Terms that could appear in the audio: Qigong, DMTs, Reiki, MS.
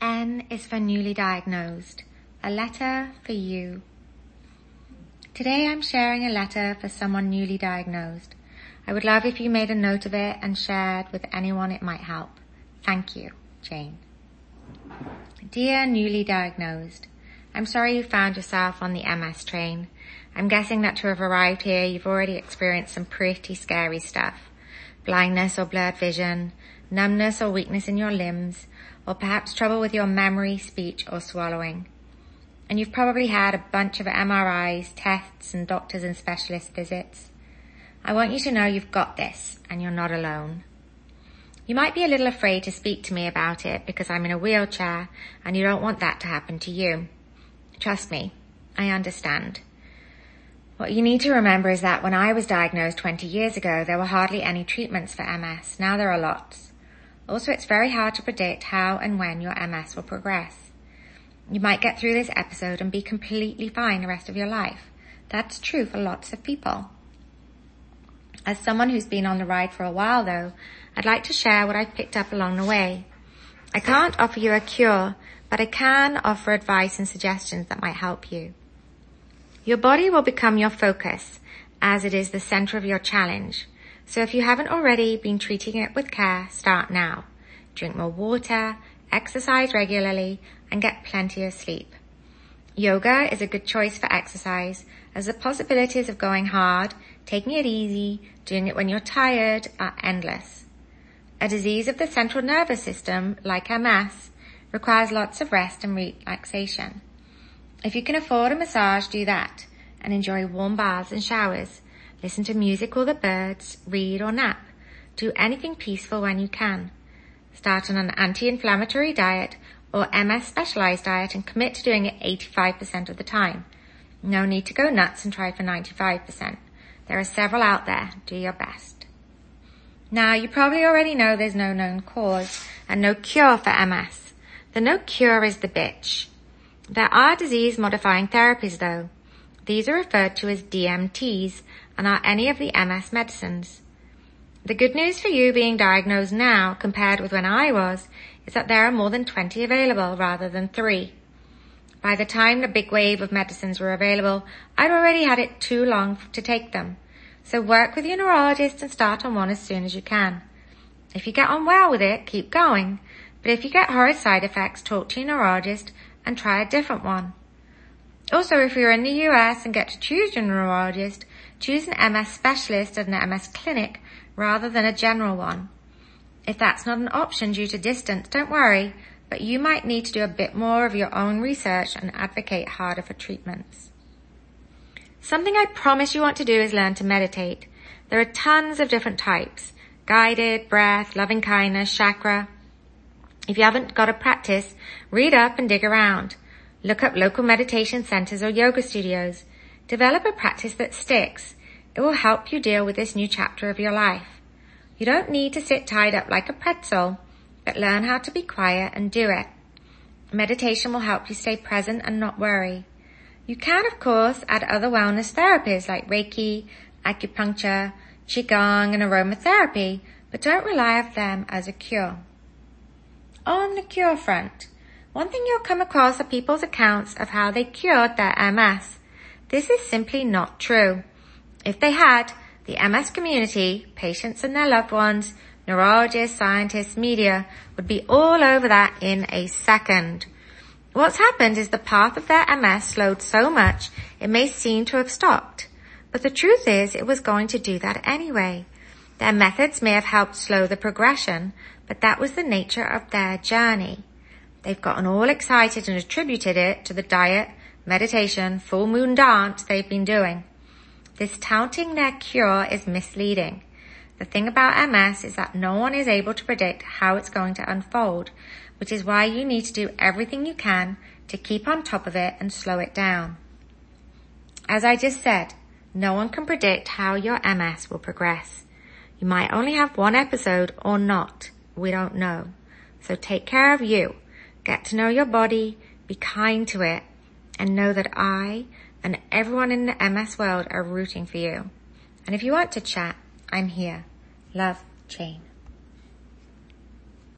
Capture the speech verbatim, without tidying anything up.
N is for newly diagnosed, a letter for you. Today I'm sharing a letter for someone newly diagnosed. I would love if you made a note of it and shared with anyone it might help. Thank you, Jane. Dear newly diagnosed, I'm sorry you found yourself on the M S train. I'm guessing that to have arrived here, you've already experienced some pretty scary stuff. Blindness or blurred vision, numbness or weakness in your limbs, or perhaps trouble with your memory, speech, or swallowing. And you've probably had a bunch of M R Is, tests, and doctors and specialist visits. I want you to know you've got this, and you're not alone. You might be a little afraid to speak to me about it because I'm in a wheelchair, and you don't want that to happen to you. Trust me, I understand. What you need to remember is that when I was diagnosed twenty years ago, there were hardly any treatments for M S. Now there are lots. Also, it's very hard to predict how and when your M S will progress. You might get through this episode and be completely fine the rest of your life. That's true for lots of people. As someone who's been on the ride for a while, though, I'd like to share what I've picked up along the way. I can't offer you a cure, but I can offer advice and suggestions that might help you. Your body will become your focus, as it is the center of your challenge. So if you haven't already been treating it with care, start now. Drink more water, exercise regularly, and get plenty of sleep. Yoga is a good choice for exercise, as the possibilities of going hard, taking it easy, doing it when you're tired, are endless. A disease of the central nervous system, like M S, requires lots of rest and relaxation. If you can afford a massage, do that, and enjoy warm baths and showers. Listen to music or the birds, read or nap. Do anything peaceful when you can. Start on an anti-inflammatory diet or M S specialized diet and commit to doing it eighty-five percent of the time. No need to go nuts and try for ninety-five percent. There are several out there. Do your best. Now, you probably already know there's no known cause and no cure for M S. The no cure is the bitch. There are disease-modifying therapies, though. These are referred to as D M Ts and are any of the M S medicines. The good news for you being diagnosed now, compared with when I was, is that there are more than twenty available rather than three. By the time the big wave of medicines were available, I'd already had it too long to take them. So work with your neurologist and start on one as soon as you can. If you get on well with it, keep going. But if you get horrid side effects, talk to your neurologist and try a different one. Also, if you're in the U S and get to choose your neurologist, choose an M S specialist at an M S clinic rather than a general one. If that's not an option due to distance, don't worry, but you might need to do a bit more of your own research and advocate harder for treatments. Something I promise you want to do is learn to meditate. There are tons of different types: guided, breath, loving kindness, chakra. If you haven't got a practice, read up and dig around. Look up local meditation centers or yoga studios. Develop a practice that sticks. It will help you deal with this new chapter of your life. You don't need to sit tied up like a pretzel, but learn how to be quiet and do it. Meditation will help you stay present and not worry. You can, of course, add other wellness therapies like Reiki, acupuncture, Qigong, and aromatherapy, but don't rely on them as a cure. On the cure front, one thing you'll come across are people's accounts of how they cured their M S. This is simply not true. If they had, the M S community, patients and their loved ones, neurologists, scientists, media, would be all over that in a second. What's happened is the path of their M S slowed so much it may seem to have stopped. But the truth is it was going to do that anyway. Their methods may have helped slow the progression, but that was the nature of their journey. They've gotten all excited and attributed it to the diet, meditation, full moon dance they've been doing. This touting their cure is misleading. The thing about M S is that no one is able to predict how it's going to unfold, which is why you need to do everything you can to keep on top of it and slow it down. As I just said, no one can predict how your M S will progress. You might only have one episode or not. We don't know. So take care of you. Get to know your body, be kind to it, and know that I and everyone in the M S world are rooting for you. And if you want to chat, I'm here. Love, Jane.